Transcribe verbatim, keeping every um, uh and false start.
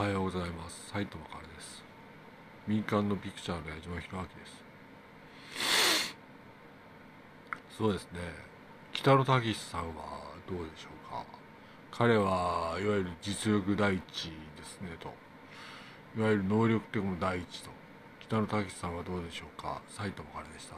おはようございます。埼玉からです。民間のピクチャーの矢島弘明です。そうですね、北野武さんはどうでしょうか。彼はいわゆる実力第一ですねと、いわゆる能力的も第一と。北野武さんはどうでしょうか。埼玉からでした。